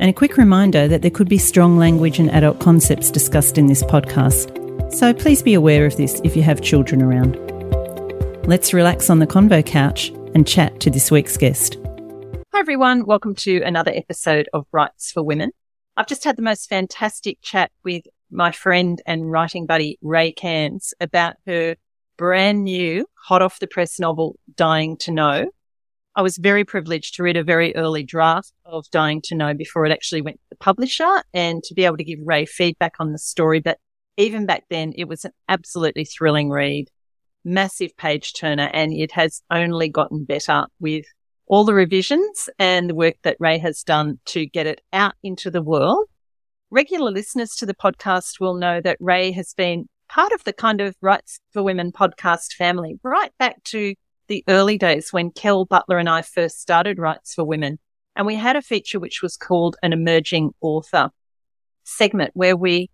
And a quick reminder that there could be strong language and adult concepts discussed in this podcast, so please be aware of this if you have children around. Let's relax on the convo couch and chat to this week's guest. Hi everyone, welcome to another episode of Writes4Women. I've just had the most fantastic chat with my friend and writing buddy Rae Cairns about her brand new, hot off the press novel, Dying to Know. I was very privileged to read a very early draft of Dying to Know before it actually went to the publisher and to be able to give Rae feedback on the story. But even back then, it was an absolutely thrilling read, massive page turner, and it has only gotten better with all the revisions and the work that Rae has done to get it out into the world. Regular listeners to the podcast will know that Rae has been part of the kind of Writes4Women podcast family right back to the early days when Kel Butler and I first started Writes4Women. And we had a feature which was called an emerging author segment where we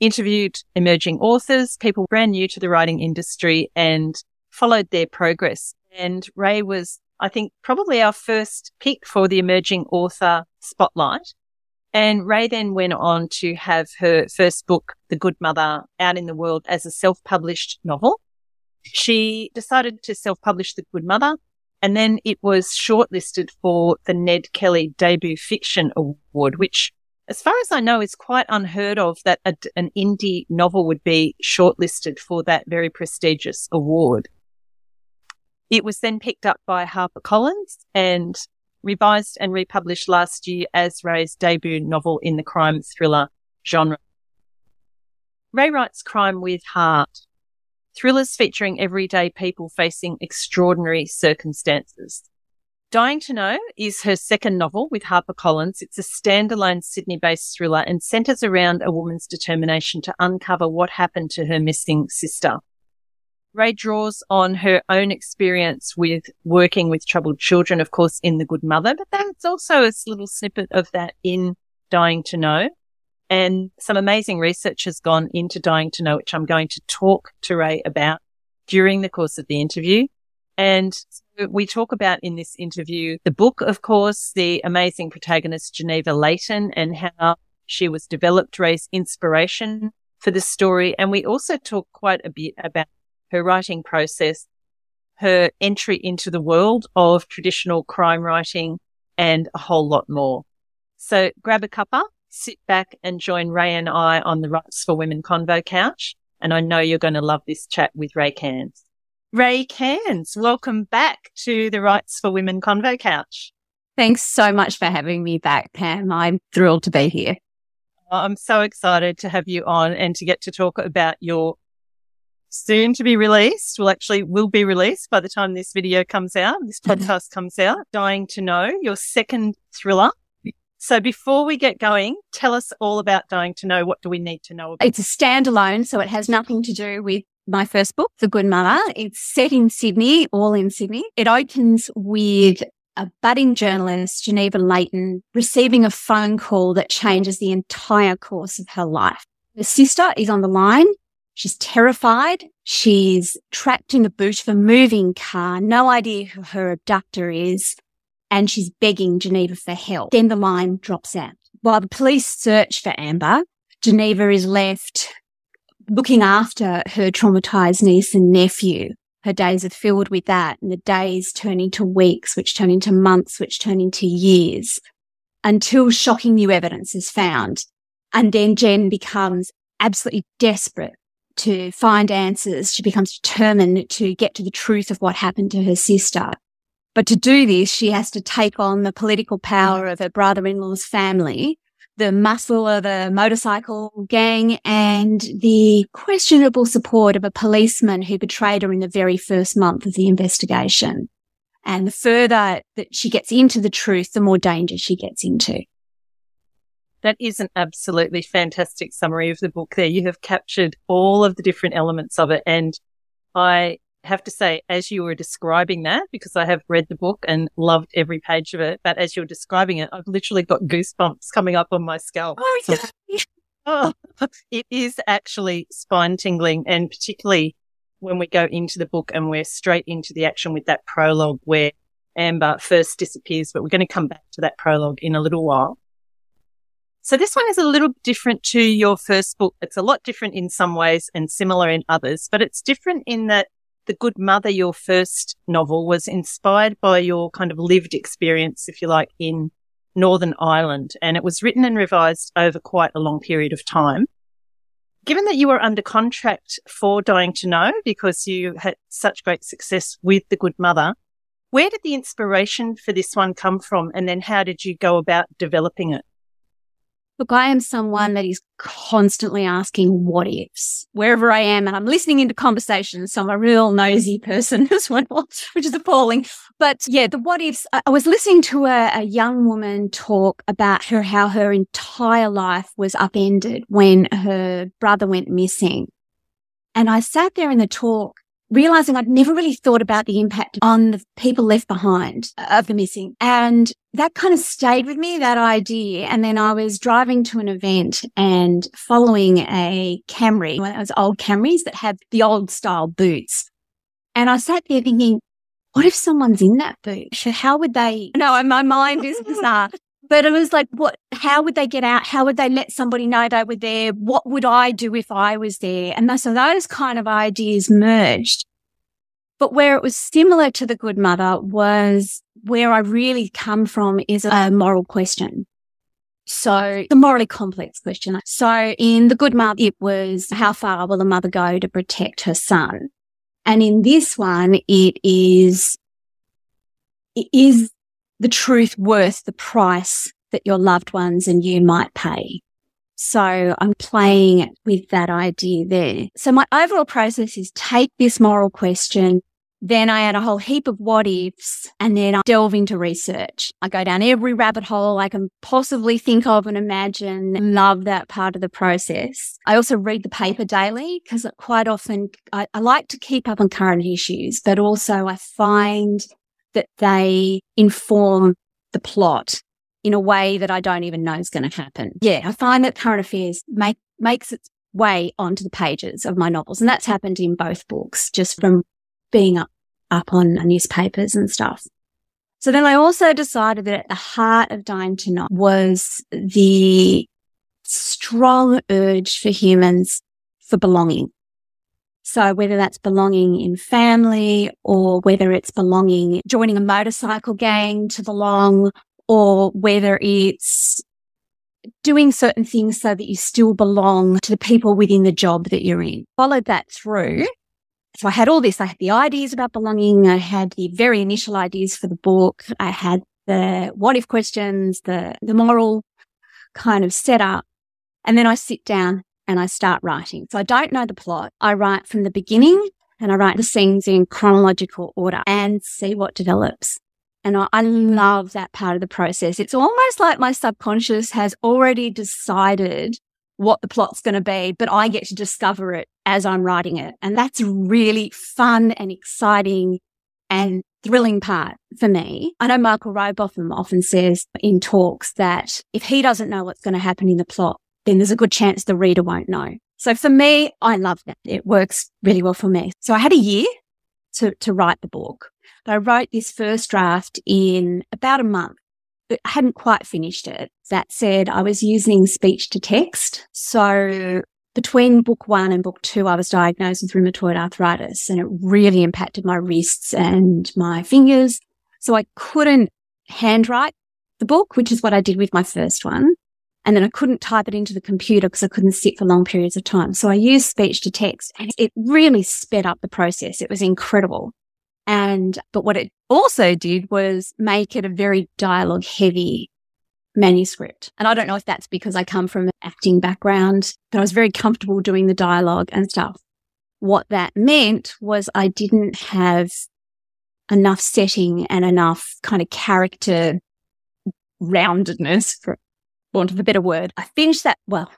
interviewed emerging authors, people brand new to the writing industry, and followed their progress. And Rae was, I think, probably our first pick for the emerging author spotlight. And Rae then went on to have her first book, The Good Mother, out in the world as a self-published novel. She decided to self-publish The Good Mother, and then it was shortlisted for the Ned Kelly Debut Fiction Award, which, as far as I know, is quite unheard of that an indie novel would be shortlisted for that very prestigious award. It was then picked up by HarperCollins and revised and republished last year as Rae's debut novel in the crime thriller genre. Rae writes Crime with Heart, thrillers featuring everyday people facing extraordinary circumstances. Dying to Know is her second novel with HarperCollins. It's a standalone Sydney-based thriller and centres around a woman's determination to uncover what happened to her missing sister. Rae draws on her own experience with working with troubled children, of course, in The Good Mother, but that's also a little snippet of that in Dying to Know. And some amazing research has gone into Dying to Know, which I'm going to talk to Rae about during the course of the interview. And we talk about in this interview the book, of course, the amazing protagonist Geneva Leighton and how she was developed, Rae's inspiration for the story. And we also talk quite a bit about her writing process, her entry into the world of traditional crime writing, and a whole lot more. So grab a cuppa, sit back and join Rae and I on the Writes4Women Convo Couch. And I know you're going to love this chat with Rae Cairns. Rae Cairns, welcome back to the Writes4Women Convo Couch. Thanks so much for having me back, Pam. I'm thrilled to be here. I'm so excited to have you on and to get to talk about your soon to be released, well, actually will be released by the time this video comes out, this podcast comes out, Dying to Know, your second thriller. So before we get going, tell us all about Dying to Know. What do we need to know about? It's a standalone, so it has nothing to do with my first book, The Good Mother. It's set in Sydney, all in Sydney. It opens with a budding journalist, Geneva Leighton, receiving a phone call that changes the entire course of her life. Her sister is on the line. She's terrified. She's trapped in the boot of a moving car, no idea who her abductor is. And she's begging Geneva for help. Then the line drops out. While the police search for Amber, Geneva is left looking after her traumatized niece and nephew. Her days are filled with that, and the days turn into weeks, which turn into months, which turn into years, until shocking new evidence is found. And then Jen becomes absolutely desperate to find answers. She becomes determined to get to the truth of what happened to her sister. But to do this, she has to take on the political power of her brother-in-law's family, the muscle of a motorcycle gang, and the questionable support of a policeman who betrayed her in the very first month of the investigation. And the further that she gets into the truth, the more danger she gets into. That is an absolutely fantastic summary of the book there. You have captured all of the different elements of it. And I have to say, as you were describing that, because I have read the book and loved every page of it, but as you're describing it, I've literally got goosebumps coming up on my scalp. Oh, yeah. Oh, it is actually spine tingling, and particularly when we go into the book and we're straight into the action with that prologue where Amber first disappears, but we're going to come back to that prologue in a little while. So this one is a little different to your first book. It's a lot different in some ways and similar in others, but it's different in that The Good Mother, your first novel, was inspired by your kind of lived experience, if you like, in Northern Ireland, and it was written and revised over quite a long period of time. Given that you were under contract for Dying to Know because you had such great success with The Good Mother, where did the inspiration for this one come from, and then how did you go about developing it? Look, I am someone that is constantly asking what ifs wherever I am, and I'm listening into conversations. So I'm a real nosy person as well, which is appalling. But yeah, the what ifs. I was listening to a young woman talk about how her entire life was upended when her brother went missing. And I sat there in the talk, realizing I'd never really thought about the impact on the people left behind of the missing. And that kind of stayed with me, that idea. And then I was driving to an event and following a Camry, one of those old Camrys that had the old style boots. And I sat there thinking, what if someone's in that boot? How would they? No, my mind is bizarre. But it was like, what? How would they get out? How would they let somebody know they were there? What would I do if I was there? And so those kind of ideas merged. But where it was similar to The Good Mother was where I really come from is a moral question. So the morally complex question. So in The Good Mother, it was how far will the mother go to protect her son? And in this one, it is the truth worth the price that your loved ones and you might pay. So I'm playing with that idea there. So my overall process is take this moral question, then I add a whole heap of what ifs, and then I delve into research. I go down every rabbit hole I can possibly think of and imagine. Love that part of the process. I also read the paper daily because quite often I like to keep up on current issues, but also I find that they inform the plot in a way that I don't even know is going to happen. Yeah, I find that current affairs makes its way onto the pages of my novels. And that's happened in both books, just from being up on newspapers and stuff. So then I also decided that at the heart of Dying to Know was the strong urge for humans for belonging. So whether that's belonging in family, or whether it's belonging, joining a motorcycle gang to belong, or whether it's doing certain things so that you still belong to the people within the job that you're in. Followed that through. So I had all this. I had the ideas about belonging. I had the very initial ideas for the book. I had the what if questions, the moral kind of setup. And then I sit down and I start writing. So I don't know the plot. I write from the beginning and I write the scenes in chronological order and see what develops. And I love that part of the process. It's almost like my subconscious has already decided what the plot's going to be, but I get to discover it as I'm writing it. And that's really fun and exciting and thrilling part for me. I know Michael Robotham often says in talks that if he doesn't know what's going to happen in the plot, then there's a good chance the reader won't know. So for me, I love that. It works really well for me. So I had a year to write the book. But I wrote this first draft in about a month. I hadn't quite finished it. That said, I was using speech to text. So between book one and book two, I was diagnosed with rheumatoid arthritis, and it really impacted my wrists and my fingers. So I couldn't handwrite the book, which is what I did with my first one. And then I couldn't type it into the computer because I couldn't sit for long periods of time. So I used speech to text, and it really sped up the process. It was incredible. But what it also did was make it a very dialogue heavy manuscript. And I don't know if that's because I come from an acting background, but I was very comfortable doing the dialogue and stuff. What that meant was I didn't have enough setting and enough kind of character roundedness for want of a better word. I finished that, well,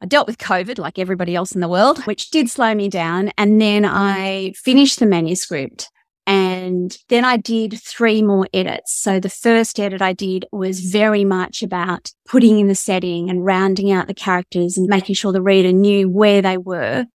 I dealt with COVID like everybody else in the world, which did slow me down. And then I finished the manuscript and then I did 3 more edits. So the first edit I did was very much about putting in the setting and rounding out the characters and making sure the reader knew where they were.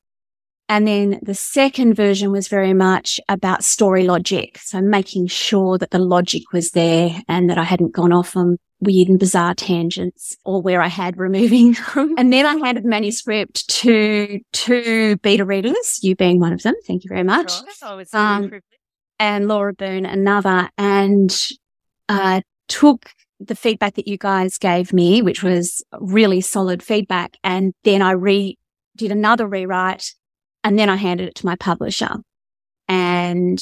And then the second version was very much about story logic. So making sure that the logic was there and that I hadn't gone off on weird and bizarre tangents or where I had removing them. And then I handed the manuscript to 2 beta readers, you being one of them. Thank you very much. Sure. Oh, and Laura Boone, another. And I took the feedback that you guys gave me, which was really solid feedback. And then I did another rewrite. And then I handed it to my publisher. And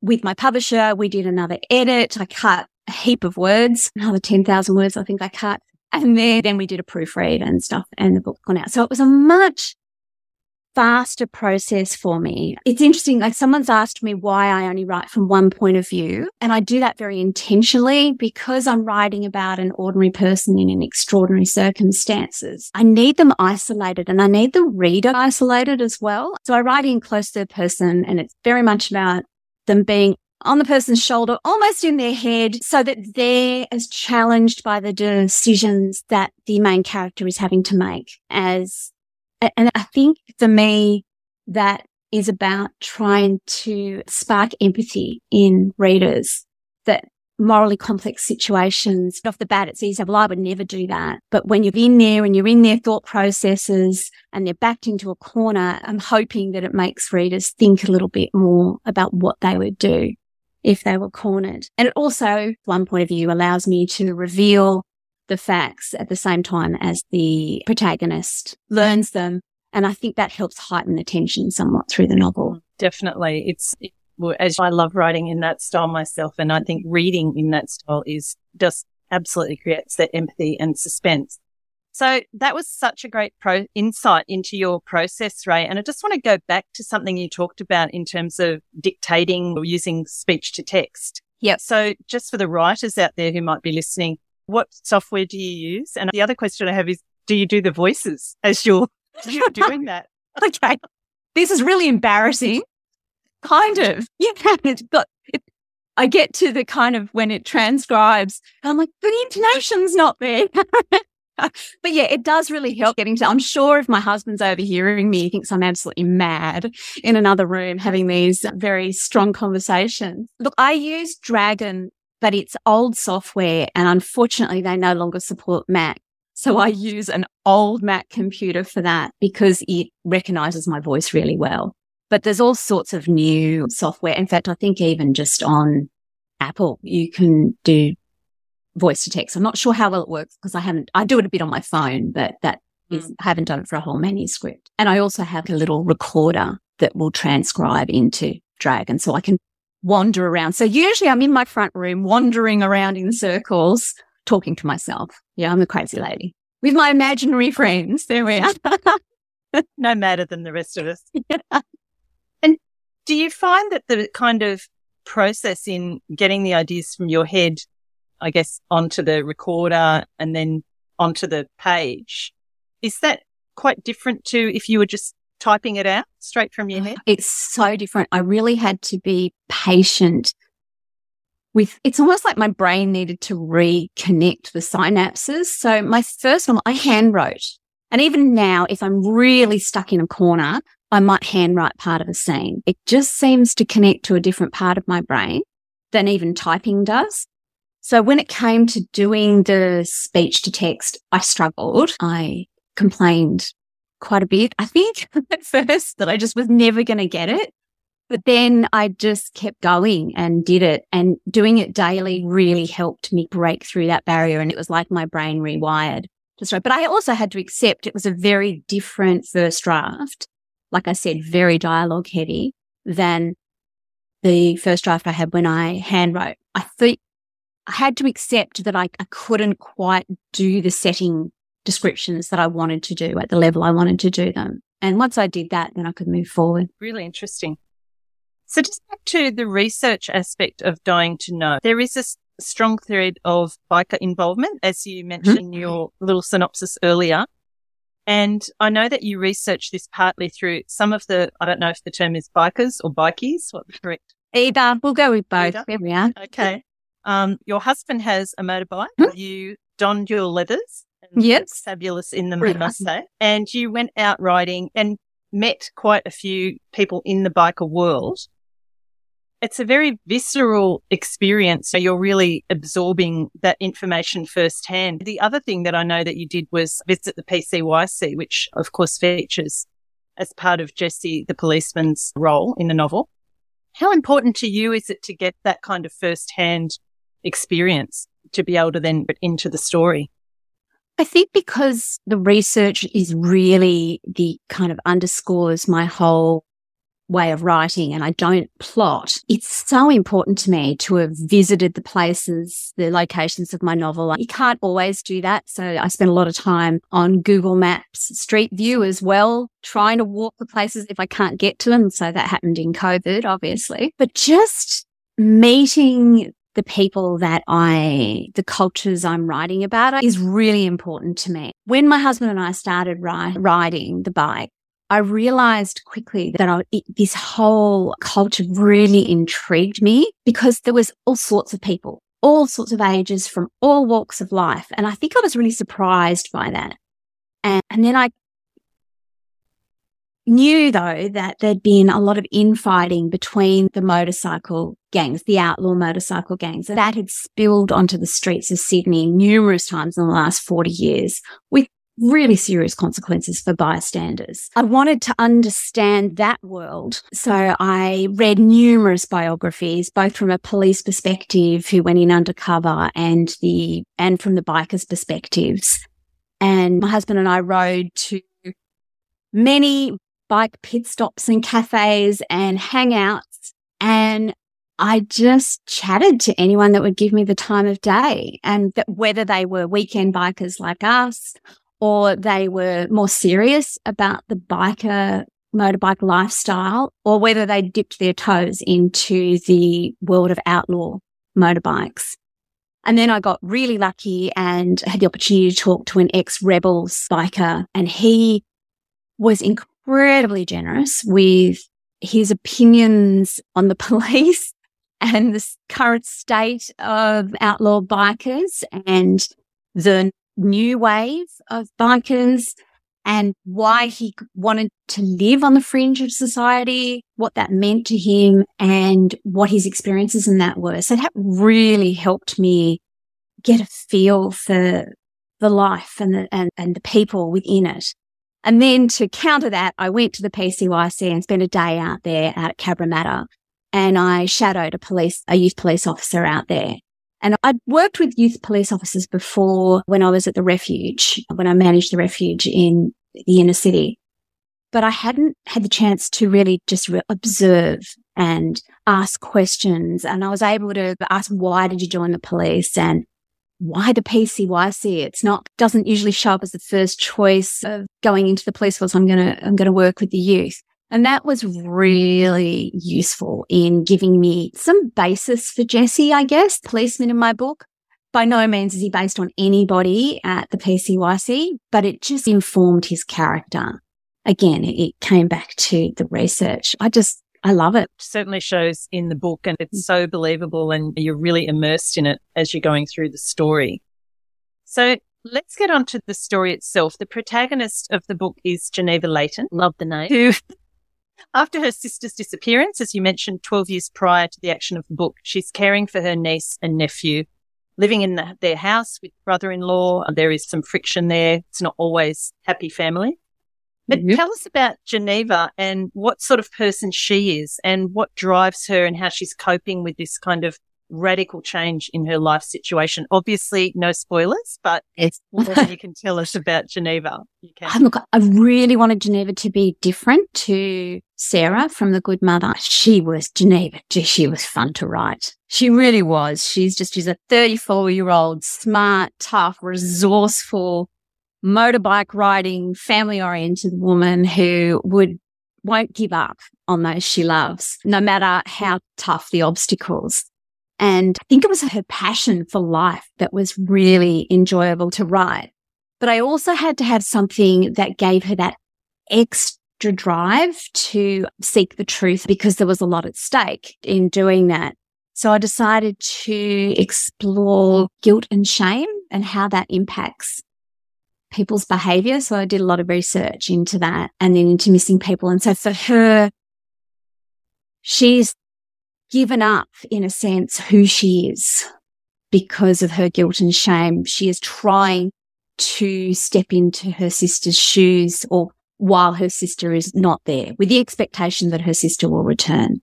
with my publisher, we did another edit. I cut a heap of words, another 10,000 words I think I cut. And then we did a proofread and stuff and the book gone out. So it was a much faster process for me. It's interesting, like someone's asked me why I only write from one point of view. And I do that very intentionally because I'm writing about an ordinary person in an extraordinary circumstances. I need them isolated and I need the reader isolated as well. So I write in close to the person and it's very much about them being on the person's shoulder, almost in their head, so that they're as challenged by the decisions that the main character is having to make as. And I think for me, that is about trying to spark empathy in readers, that morally complex situations, off the bat, it's easy to say, well, I would never do that. But when you're in there and you're in their thought processes and they're backed into a corner, I'm hoping that it makes readers think a little bit more about what they would do if they were cornered. And it also, one point of view, allows me to reveal the facts at the same time as the protagonist learns them. And I think that helps heighten the tension somewhat through the novel. Definitely. As I love writing in that style myself, and I think reading in that style is just absolutely creates that empathy and suspense. So that was such a great insight into your process, Rae. And I just want to go back to something you talked about in terms of dictating or using speech to text. Yeah. So just for the writers out there who might be listening, what software do you use? And the other question I have is, do you do the voices as you're doing that? Okay. This is really embarrassing. Kind of. Yeah. I get to the kind of when it transcribes, and I'm like, but the intonation's not there. But yeah, it does really help getting to, I'm sure if my husband's overhearing me, he thinks I'm absolutely mad in another room having these very strong conversations. Look, I use Dragon, but it's old software and unfortunately they no longer support Mac. So I use an old Mac computer for that because it recognises my voice really well. But there's all sorts of new software. In fact, I think even just on Apple, you can do voice to text. I'm not sure how well it works because I do it a bit on my phone, but I haven't done it for a whole manuscript. And I also have a little recorder that will transcribe into Dragon so I can wander around. So usually I'm in my front room wandering around in circles talking to myself. Yeah, I'm a crazy lady. With my imaginary friends. There we are. No madder than the rest of us. Yeah. And do you find that the kind of process in getting the ideas from your head, I guess, onto the recorder and then onto the page, is that quite different to if you were just typing it out straight from your head? It's so different. I really had to be patient with, it's almost like my brain needed to reconnect the synapses. So my first one, I hand wrote. And even now, if I'm really stuck in a corner, I might handwrite part of a scene. It just seems to connect to a different part of my brain than even typing does. So when it came to doing the speech to text, I struggled. I complained quite a bit, I think, at first, that I just was never going to get it. But then I just kept going and did it. And doing it daily really helped me break through that barrier. And it was like my brain rewired. But I also had to accept it was a very different first draft. Like I said, very dialogue heavy than the first draft I had when I handwrote. I think I had to accept that I couldn't quite do the setting descriptions that I wanted to do at the level I wanted to do them. And once I did that, then I could move forward. Really interesting. So just back to the research aspect of Dying to Know, there is this strong thread of biker involvement, as you mentioned in your little synopsis earlier. And I know that you researched this partly through some of the, I don't know if the term is bikers or bikies, what the correct? Either, we'll go with both. There we are. Okay. Your husband has a motorbike. You donned your leathers. Yes. Fabulous in them, I must say. And you went out riding and met quite a few people in the biker world. It's a very visceral experience. So you're really absorbing that information firsthand. The other thing that I know that you did was visit the PCYC, which of course features as part of Jesse, the policeman's role in the novel. How important to you is it to get that kind of firsthand experience to be able to then put into the story? I think because the research is really the kind of underscores my whole way of writing and I don't plot. It's so important to me to have visited the places, the locations of my novel. You can't always do that. So I spend a lot of time on Google Maps, Street View as well, trying to walk the places if I can't get to them. So that happened in COVID, obviously, but just meeting the people the cultures I'm writing about is really important to me. When my husband and I started riding the bike, I realized quickly that this whole culture really intrigued me because there was all sorts of people, all sorts of ages from all walks of life. And I think I was really surprised by that. And then I knew, though, that there'd been a lot of infighting between the motorcycle gangs, the outlaw motorcycle gangs, and that had spilled onto the streets of Sydney numerous times in the last 40 years with really serious consequences for bystanders. I wanted to understand that world. So I read numerous biographies, both from a police perspective who went in undercover and from the bikers' perspectives. And my husband and I rode to many bike pit stops and cafes and hangouts. And I just chatted to anyone that would give me the time of day, and that whether they were weekend bikers like us or they were more serious about the biker motorbike lifestyle, or whether they dipped their toes into the world of outlaw motorbikes. And then I got really lucky and had the opportunity to talk to an ex-Rebels biker, and he was incredibly generous with his opinions on the police and the current state of outlaw bikers and the new wave of bikers and why he wanted to live on the fringe of society, what that meant to him and what his experiences in that were. So that really helped me get a feel for the life and the people within it. And then to counter that, I went to the PCYC and spent a day out there out at Cabramatta, and I shadowed a youth police officer out there. And I'd worked with youth police officers before when I was at the refuge, when I managed the refuge in the inner city. But I hadn't had the chance to really just observe and ask questions. And I was able to ask, why did you join the police and why the PCYC? Doesn't usually show up as the first choice of going into the police force. I'm going to work with the youth. And that was really useful in giving me some basis for Jesse, I guess, policeman in my book. By no means is he based on anybody at the PCYC, but it just informed his character. Again, it came back to the research. I love it. Certainly shows in the book, and it's so believable and you're really immersed in it as you're going through the story. So let's get on to the story itself. The protagonist of the book is Geneva Leighton. Love the name. Who, after her sister's disappearance, as you mentioned, 12 years prior to the action of the book, she's caring for her niece and nephew, living in their house with brother-in-law. There is some friction there. It's not always happy family. But tell us about Geneva and what sort of person she is and what drives her and how she's coping with this kind of radical change in her life situation. Obviously, no spoilers, but whatever you can tell us about Geneva. You can. Look, I really wanted Geneva to be different to Sarah from The Good Mother. She was fun to write. She really was. She's a 34-year-old, smart, tough, resourceful, motorbike riding, family-oriented woman who won't give up on those she loves, no matter how tough the obstacles. And I think it was her passion for life that was really enjoyable to write. But I also had to have something that gave her that extra drive to seek the truth, because there was a lot at stake in doing that. So I decided to explore guilt and shame and how that impacts people's behavior. So I did a lot of research into that and then into missing people. And so for her, she's given up, in a sense, who she is because of her guilt and shame. She is trying to step into her sister's shoes, or while her sister is not there, with the expectation that her sister will return.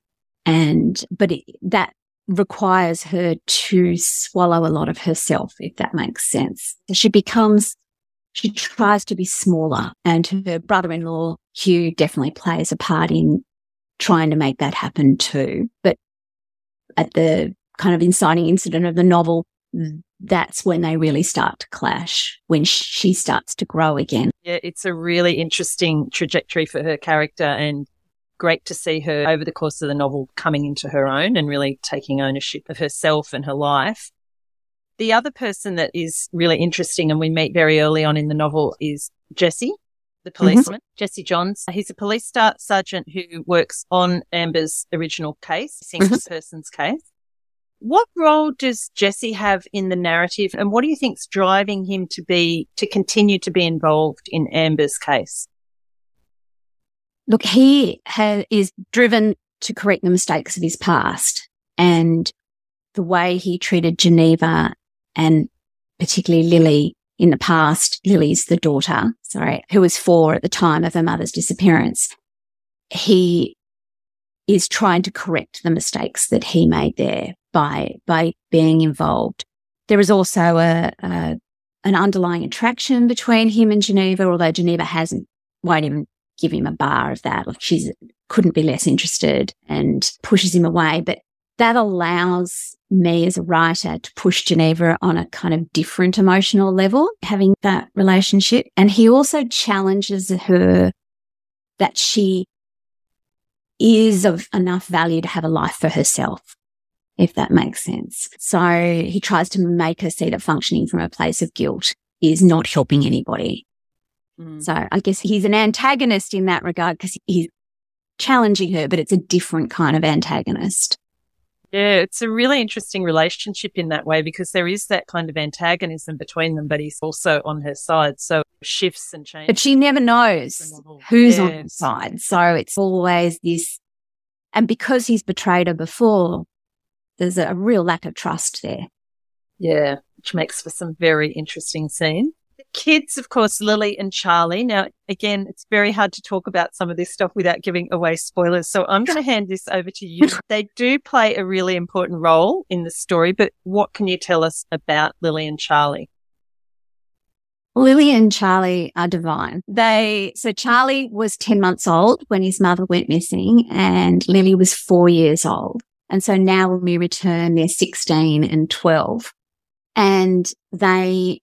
But that requires her to swallow a lot of herself, if that makes sense. So she tries to be smaller, and her brother-in-law, Hugh, definitely plays a part in trying to make that happen too. But at the kind of inciting incident of the novel, that's when they really start to clash, when she starts to grow again. Yeah, it's a really interesting trajectory for her character, and great to see her over the course of the novel coming into her own and really taking ownership of herself and her life. The other person that is really interesting, and we meet very early on in the novel, is Jesse, the policeman, Jesse Johns. He's a police sergeant who works on Amber's original case, single person's case. What role does Jesse have in the narrative, and what do you think's driving him to continue to be involved in Amber's case? Look, he is driven to correct the mistakes of his past, and the way he treated Geneva and particularly Lily in the past. Lily's the daughter, who was 4 at the time of her mother's disappearance. He is trying to correct the mistakes that he made there by being involved. There is also an underlying attraction between him and Geneva, although Geneva won't even give him a bar of that. Like, she couldn't be less interested and pushes him away. But that allows me as a writer to push Geneva on a kind of different emotional level, having that relationship. And he also challenges her that she is of enough value to have a life for herself, if that makes sense. So he tries to make her see that functioning from a place of guilt is not helping anybody. So I guess he's an antagonist in that regard, because he's challenging her, but it's a different kind of antagonist. Yeah, it's a really interesting relationship in that way, because there is that kind of antagonism between them, but he's also on her side. So shifts and changes. But she never knows who's on her side. So it's always this. And because he's betrayed her before, there's a real lack of trust there. Yeah, which makes for some very interesting scenes. The kids, of course, Lily and Charlie. Now, again, it's very hard to talk about some of this stuff without giving away spoilers, so I'm going to hand this over to you. They do play a really important role in the story, but what can you tell us about Lily and Charlie? Lily and Charlie are divine. So Charlie was 10 months old when his mother went missing, and Lily was 4 years old. And so now when we return, they're 16 and 12. And they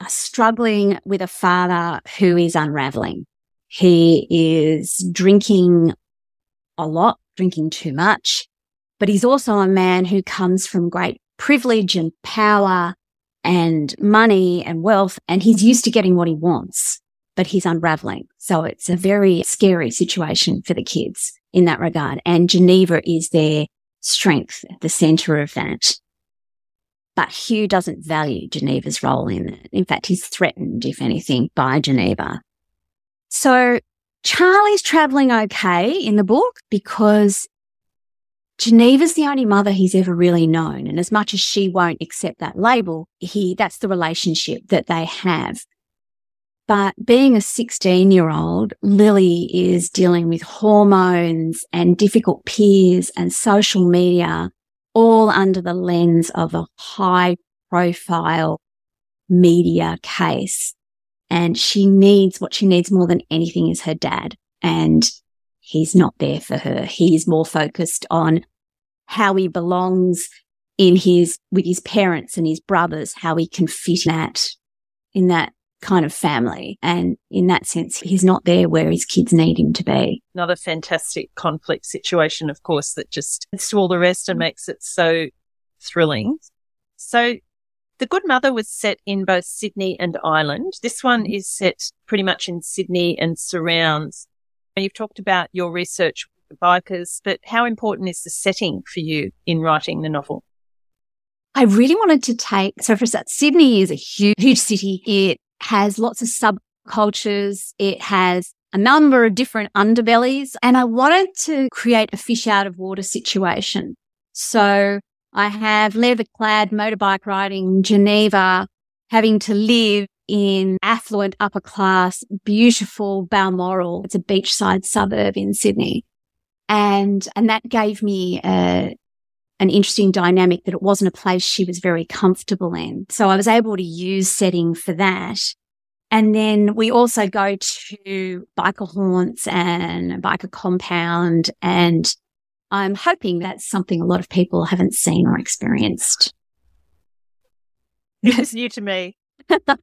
are struggling with a father who is unraveling. He is drinking a lot, drinking too much, but he's also a man who comes from great privilege and power and money and wealth, and he's used to getting what he wants, but he's unraveling. So it's a very scary situation for the kids in that regard. And Geneva is their strength at the center of that. But Hugh doesn't value Geneva's role in it. In fact, he's threatened, if anything, by Geneva. So Charlie's travelling okay in the book, because Geneva's the only mother he's ever really known. And as much as she won't accept that label, that's the relationship that they have. But being a 16-year-old, Lily is dealing with hormones and difficult peers and social media, all under the lens of a high-profile media case. And what she needs more than anything is her dad. And he's not there for her. He's more focused on how he belongs with his parents and his brothers, how he can fit in that kind of family. And in that sense, he's not there where his kids need him to be. Another fantastic conflict situation, of course, that just adds to all the rest and makes it so thrilling. So The Good Mother was set in both Sydney and Ireland. This one is set pretty much in Sydney and surrounds. And you've talked about your research with the bikers, but how important is the setting for you in writing the novel? I really wanted to take, so for that, Sydney is a huge city. It has lots of subcultures. It has a number of different underbellies. And I wanted to create a fish out of water situation. So I have leather-clad motorbike riding Geneva, having to live in affluent, upper-class, beautiful Balmoral. It's a beachside suburb in Sydney. And that gave me an interesting dynamic that it wasn't a place she was very comfortable in. So I was able to use setting for that. And then we also go to biker haunts and a biker compound, and I'm hoping that's something a lot of people haven't seen or experienced. It's new to me.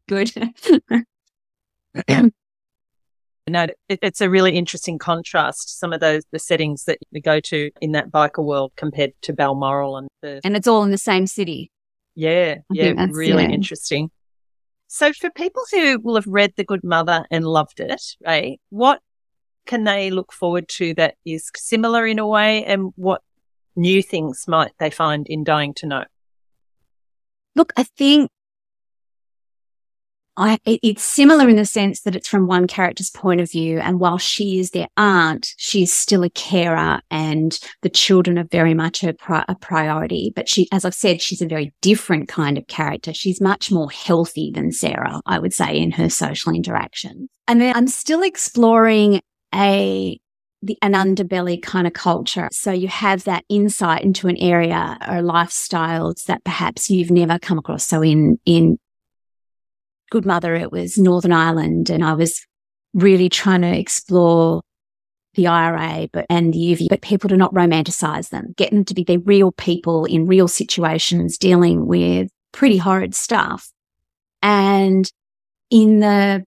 Good. No, it's a really interesting contrast, some of the settings that we go to in that biker world compared to Balmoral. And it's all in the same city. Yeah, really interesting. So for people who will have read The Good Mother and loved it, Rae, what can they look forward to that is similar in a way, and what new things might they find in Dying to Know? Look, I think it's similar in the sense that it's from one character's point of view, and while she is their aunt, she's still a carer and the children are very much a priority. But she, as I've said, she's a very different kind of character. She's much more healthy than Sarah, I would say, in her social interaction. And then I'm still exploring an underbelly kind of culture. So you have that insight into an area or lifestyles that perhaps you've never come across. So in Good Mother, it was Northern Ireland, and I was really trying to explore the IRA and the UVF, but people do not romanticize them, get them to be their real people in real situations dealing with pretty horrid stuff. And I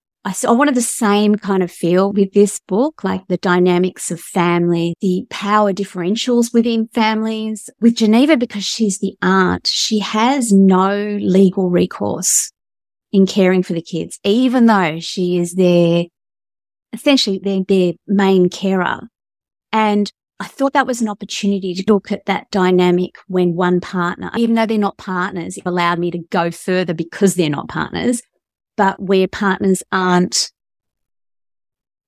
wanted the same kind of feel with this book, like the dynamics of family, the power differentials within families. With Geneva, because she's the aunt, she has no legal recourse in caring for the kids, even though she is essentially their main carer. And I thought that was an opportunity to look at that dynamic when one partner, even though they're not partners, it allowed me to go further because they're not partners. But where partners aren't,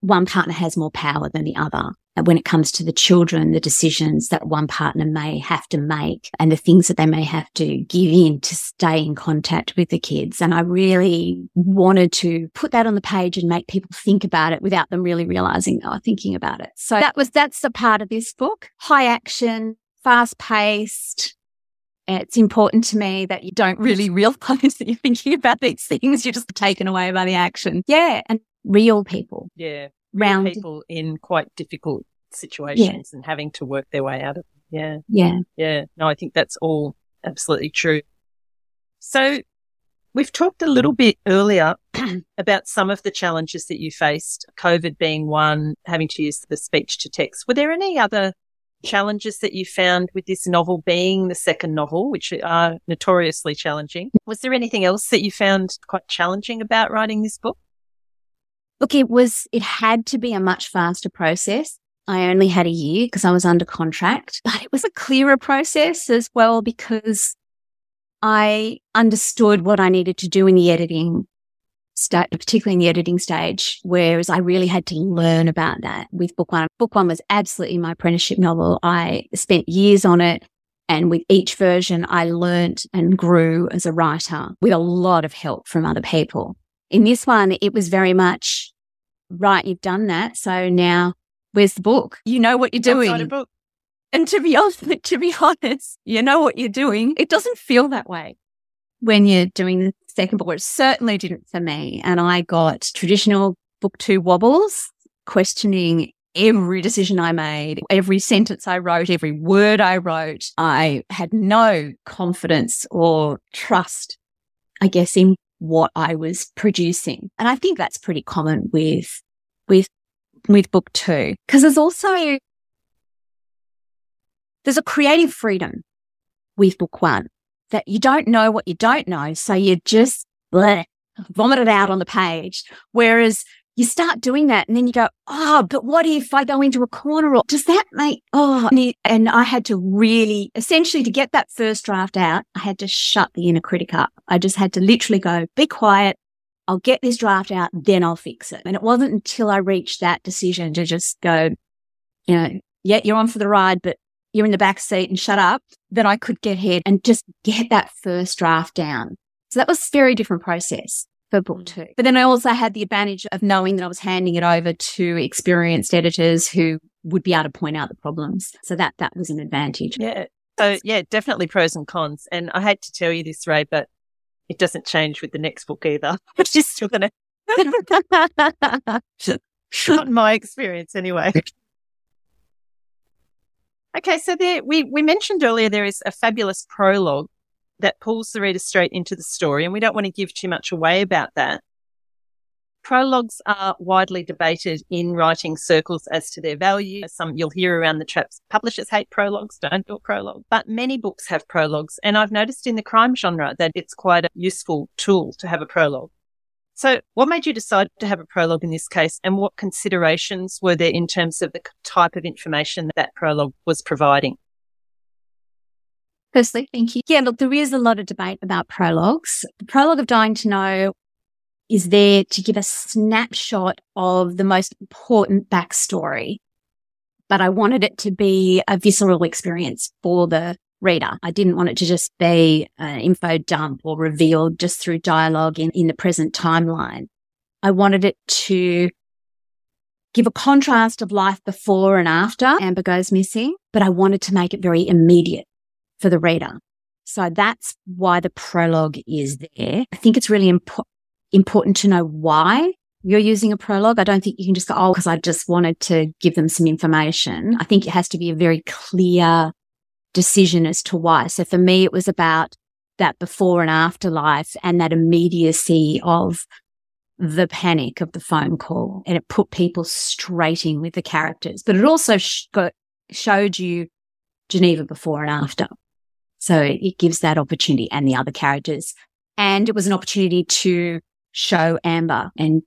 one partner has more power than the other. And when it comes to the children, the decisions that one partner may have to make and the things that they may have to give in to stay in contact with the kids. And I really wanted to put that on the page and make people think about it without them really realizing they were thinking about it. So that's the part of this book. High action, fast paced. It's important to me that you don't really realise that you're thinking about these things. You're just taken away by the action. Yeah, and real people. Yeah, real people in quite difficult situations and having to work their way out of them. Yeah. No, I think that's all absolutely true. So we've talked a little bit earlier about some of the challenges that you faced, COVID being one, having to use the speech to text. Were there any other challenges that you found with this novel being the second novel, which are notoriously challenging? Was there anything else that you found quite challenging about writing this book? Look, it had to be a much faster process. I only had a year because I was under contract, but it was a clearer process as well because I understood what I needed to do in the editing stage, particularly in the editing stage, whereas I really had to learn about that with book one. Book one was absolutely my apprenticeship novel. I spent years on it, and with each version, I learnt and grew as a writer with a lot of help from other people. In this one, it was very much, right, you've done that, so now where's the book? You know what you're doing. Book. And to be honest, you know what you're doing. It doesn't feel that way when you're doing the second book. It certainly didn't for me. And I got traditional book two wobbles, questioning every decision I made, every sentence I wrote, every word I wrote. I had no confidence or trust, I guess, in what I was producing. And I think that's pretty common with book two. Because there's also a creative freedom with book one, that you don't know what you don't know, so you just vomit it out on the page. Whereas you start doing that and then you go, oh, but what if I go into a corner? Or does that make, and I had to really, essentially to get that first draft out, I had to shut the inner critic up. I just had to literally go, be quiet. I'll get this draft out, then I'll fix it. And it wasn't until I reached that decision to just go, you know, yeah, you're on for the ride, but you're in the back seat and shut up, that I could get ahead and just get that first draft down. So that was a very different process for book two. But then I also had the advantage of knowing that I was handing it over to experienced editors who would be able to point out the problems. So that was an advantage. Yeah. So yeah, definitely pros and cons. And I hate to tell you this, Rae, but it doesn't change with the next book either, which is still going to, not in my experience anyway. Okay, so there, we mentioned earlier there is a fabulous prologue that pulls the reader straight into the story, and we don't want to give too much away about that. Prologues are widely debated in writing circles as to their value. Some you'll hear around the traps. Publishers hate prologues, don't do a prologue. But many books have prologues, and I've noticed in the crime genre that it's quite a useful tool to have a prologue. So what made you decide to have a prologue in this case, and what considerations were there in terms of the type of information that prologue was providing? Firstly, thank you. Yeah, look, there is a lot of debate about prologues. The prologue of Dying to Know is there to give a snapshot of the most important backstory, but I wanted it to be a visceral experience for the reader. I didn't want it to just be an info dump or revealed just through dialogue in the present timeline. I wanted it to give a contrast of life before and after Amber goes missing, but I wanted to make it very immediate for the reader. So that's why the prologue is there. I think it's really important to know why you're using a prologue. I don't think you can just go, oh, because I just wanted to give them some information. I think it has to be a very clear decision as to why. So for me, it was about that before and after life and that immediacy of the panic of the phone call. And it put people straight in with the characters, but it also showed you Geneva before and after. So it gives that opportunity and the other characters. And it was an opportunity to show Amber and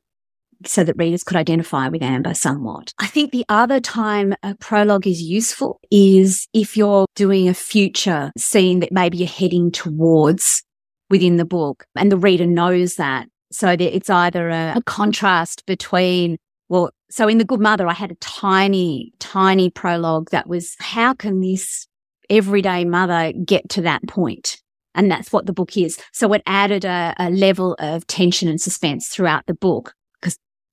so that readers could identify with Amber somewhat. I think the other time a prologue is useful is if you're doing a future scene that maybe you're heading towards within the book and the reader knows that. So that it's either a contrast between, well, so in The Good Mother, I had a tiny, tiny prologue that was, how can this everyday mother get to that point? And that's what the book is. So it added a level of tension and suspense throughout the book.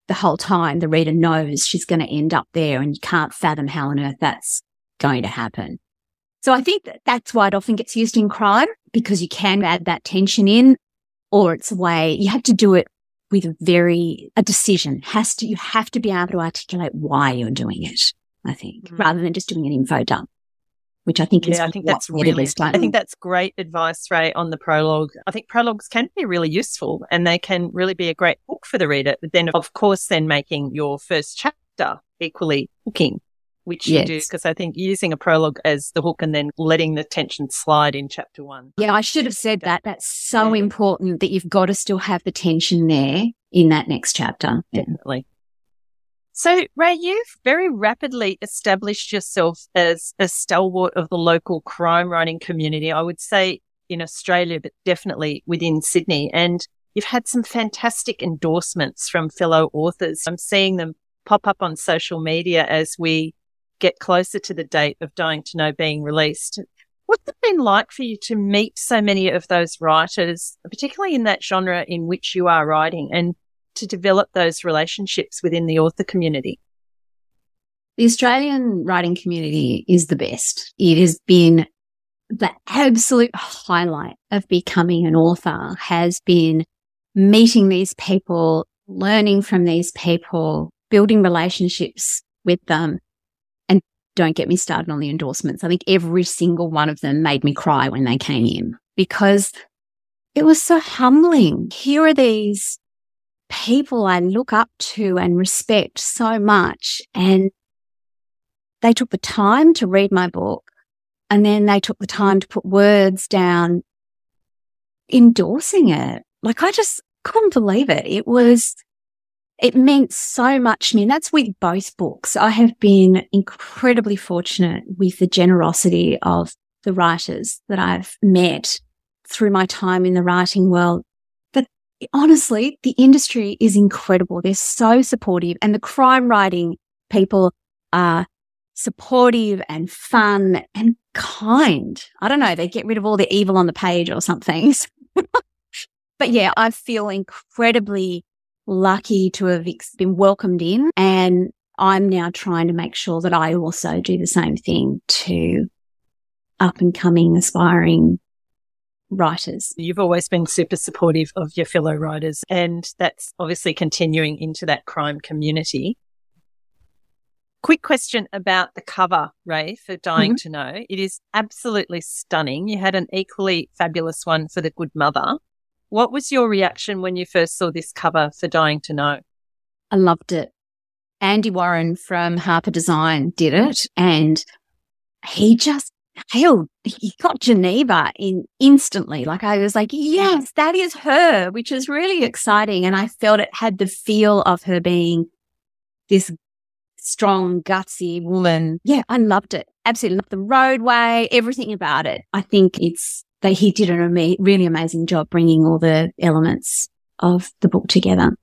The whole time the reader knows she's going to end up there and you can't fathom how on earth that's going to happen. So I think that's why it often gets used in crime, because you can add that tension in, or it's a way you have to do it with a decision. You have to be able to articulate why you're doing it, I think, rather than just doing an info dump, which I think is I think that's great advice, Rae, on the prologue. I think prologues can be really useful and they can really be a great hook for the reader. But then, of course, then making your first chapter equally hooking, which you do, because I think using a prologue as the hook and then letting the tension slide in chapter one. Yeah, I should have said that. That's so important that you've got to still have the tension there in that next chapter. Definitely. So, Rae, you've very rapidly established yourself as a stalwart of the local crime writing community, I would say in Australia, but definitely within Sydney. And you've had some fantastic endorsements from fellow authors. I'm seeing them pop up on social media as we get closer to the date of Dying to Know being released. What's it been like for you to meet so many of those writers, particularly in that genre in which you are writing, and to develop those relationships within the author community? The Australian writing community is the best. It has been the absolute highlight of becoming an author, has been meeting these people, learning from these people, building relationships with them. And don't get me started on the endorsements. I think every single one of them made me cry when they came in, because it was so humbling. Here are these people I look up to and respect so much, and they took the time to read my book. And then they took the time to put words down endorsing it. Like, I just couldn't believe it. It meant so much to me. And that's with both books. I have been incredibly fortunate with the generosity of the writers that I've met through my time in the writing world. But honestly, the industry is incredible. They're so supportive, and the crime writing people are supportive and fun and kind. I don't know, they get rid of all the evil on the page or something. But yeah, I feel incredibly lucky to have been welcomed in, and I'm now trying to make sure that I also do the same thing to up-and-coming, aspiring writers. You've always been super supportive of your fellow writers, and that's obviously continuing into that crime community. Quick question about the cover, Rae, for Dying to Know. It is absolutely stunning. You had an equally fabulous one for The Good Mother. What was your reaction when you first saw this cover for Dying to Know? I loved it. Andy Warren from Harper Design did it, and he just hailed. He got Geneva in instantly. Like, I was like, yes, that is her, which is really exciting. And I felt it had the feel of her being this strong, gutsy woman. Yeah, I loved it. Absolutely loved the roadway, everything about it. I think he did a really amazing job bringing all the elements of the book together.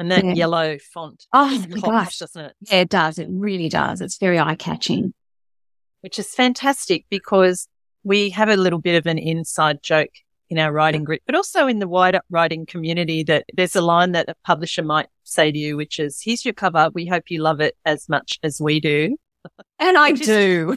And that yellow font. Oh, my gosh. Doesn't it? Yeah, it does. It really does. It's very eye-catching. Which is fantastic, because we have a little bit of an inside joke in our writing group, but also in the wider writing community, that there's a line that a publisher might say to you, which is, here's your cover, we hope you love it as much as we do. And I do,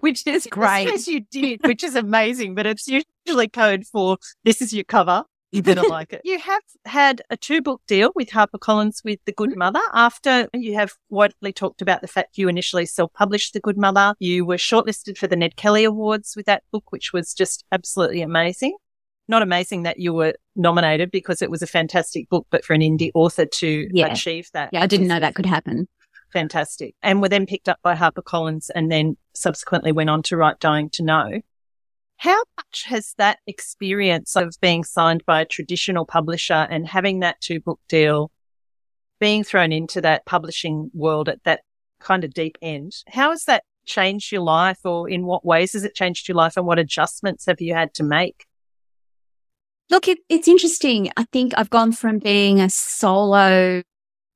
which is great. Yes, you did, which is amazing, but it's usually code for, this is your cover, you better like it. You have had a 2-book deal with HarperCollins with The Good Mother. After you have widely talked about the fact you initially self-published The Good Mother, you were shortlisted for the Ned Kelly Awards with that book, which was just absolutely amazing. Not amazing that you were nominated, because it was a fantastic book, but for an indie author to achieve that. Yeah, I didn't know that could happen. Fantastic. And were then picked up by HarperCollins, and then subsequently went on to write Dying to Know. How much has that experience of being signed by a traditional publisher and having that 2-book deal, being thrown into that publishing world at that kind of deep end, how has that changed your life, or in what ways has it changed your life, and what adjustments have you had to make? Look, it's interesting. I think I've gone from being a solo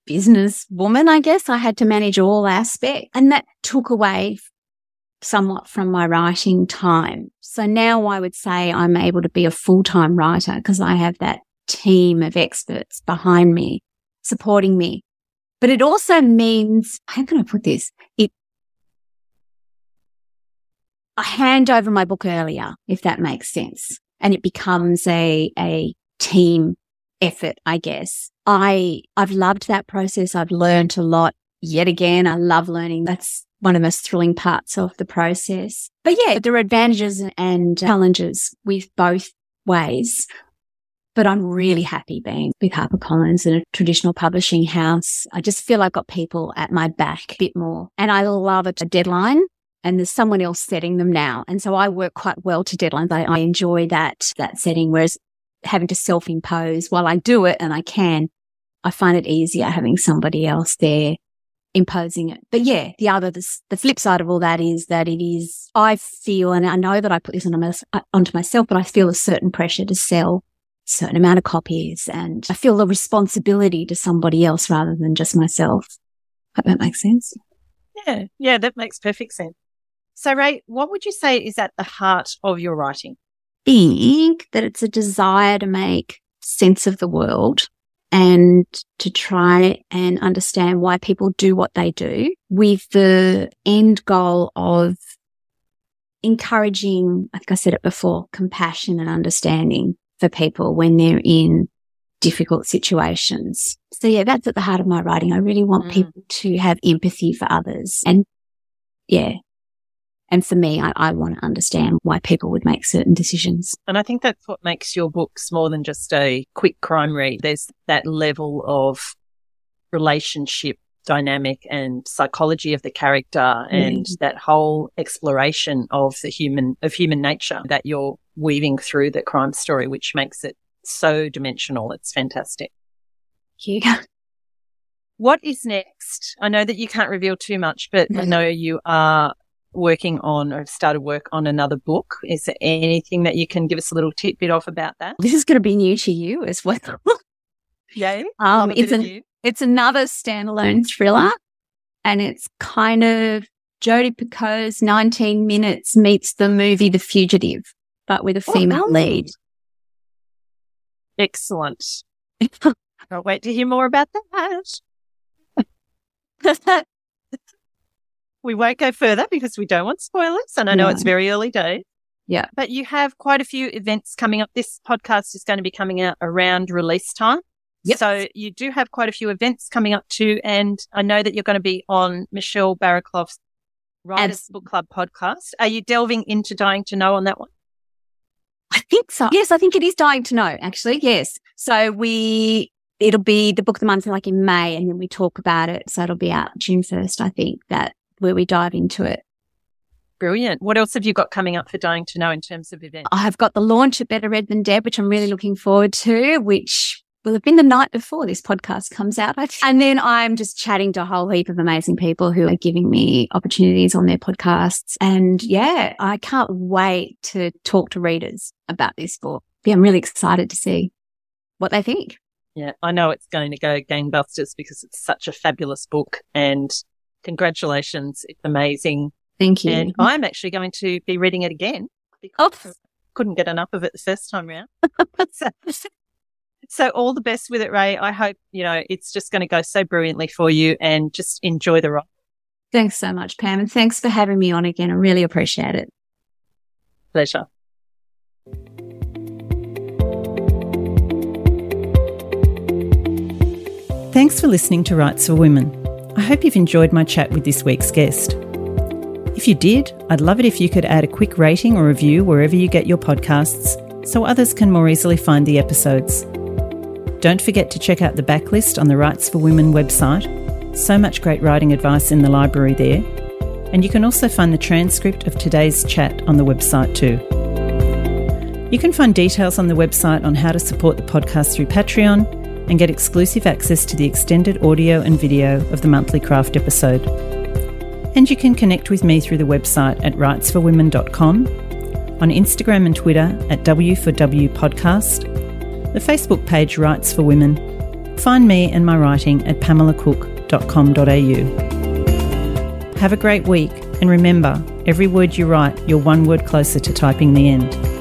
business woman, I guess. I had to manage all aspects, and that took away somewhat from my writing time. So now I would say I'm able to be a full-time writer, because I have that team of experts behind me, supporting me. But it also means, how can I put this? I hand over my book earlier, if that makes sense, and it becomes a team effort, I guess. I've loved that process. I've learned a lot yet again. I love learning. That's one of the most thrilling parts of the process. But yeah, there are advantages and challenges with both ways. But I'm really happy being with HarperCollins and a traditional publishing house. I just feel I've got people at my back a bit more. And I love a deadline, and there's someone else setting them now. And so I work quite well to deadlines. I enjoy that setting, whereas having to self-impose, while I do it and I can, I find it easier having somebody else there imposing it. But yeah, the flip side of all that is that it is, I feel, and I know that I put this onto myself, but I feel a certain pressure to sell a certain amount of copies, and I feel a responsibility to somebody else rather than just myself. Hope that makes sense. Yeah, that makes perfect sense. So Rae, what would you say is at the heart of your writing? Think that it's a desire to make sense of the world and to try and understand why people do what they do, with the end goal of encouraging, I think I said it before, compassion and understanding for people when they're in difficult situations. So yeah, that's at the heart of my writing. I really want people to have empathy for others, and and for me, I want to understand why people would make certain decisions. And I think that's what makes your books more than just a quick crime read. There's that level of relationship dynamic and psychology of the character and that whole exploration of the human nature that you're weaving through the crime story, which makes it so dimensional. It's fantastic. Hugh. What is next? I know that you can't reveal too much, but I know you are working on or have started work on another book. Is there anything that you can give us a little tidbit off about that? This is going to be new to you as well. Yeah. It's another standalone thriller, and it's kind of Jodi Picoult's 19 Minutes meets the movie The Fugitive, but with a female lead. Excellent. I'll wait to hear more about that. We won't go further because we don't want spoilers, and I know it's very early days. Yeah. But you have quite a few events coming up. This podcast is going to be coming out around release time. Yep. So you do have quite a few events coming up too, and I know that you're going to be on Michelle Barraclough's Writers Book Club podcast. Are you delving into Dying to Know on that one? I think so. Yes, I think it is Dying to Know, actually. Yes. So it'll be the book of the month like in May, and then we talk about it. So it'll be out June 1st, I think, where we dive into it. Brilliant. What else have you got coming up for Dying to Know in terms of events? I have got the launch at Better Read Than Dead, which I'm really looking forward to, which will have been the night before this podcast comes out, I think. And then I'm just chatting to a whole heap of amazing people who are giving me opportunities on their podcasts. And yeah, I can't wait to talk to readers about this book. Yeah, I'm really excited to see what they think. Yeah, I know it's going to go gangbusters because it's such a fabulous book, and congratulations. It's amazing. Thank you. And I'm actually going to be reading it again because I couldn't get enough of it the first time round. So all the best with it, Rae. I hope, it's just going to go so brilliantly for you, and just enjoy the ride. Thanks so much, Pam, and thanks for having me on again. I really appreciate it. Pleasure. Thanks for listening to Writes4Women. I hope you've enjoyed my chat with this week's guest. If you did, I'd love it if you could add a quick rating or review wherever you get your podcasts so others can more easily find the episodes. Don't forget to check out the backlist on the Writes4Women website. So much great writing advice in the library there. And you can also find the transcript of today's chat on the website too. You can find details on the website on how to support the podcast through Patreon and get exclusive access to the extended audio and video of the monthly craft episode. And you can connect with me through the website at writesforwomen.com, on Instagram and Twitter at W4W Podcast, the Facebook page Writes for Women. Find me and my writing at pamelacook.com.au. Have a great week, and remember, every word you write, you're one word closer to typing the end.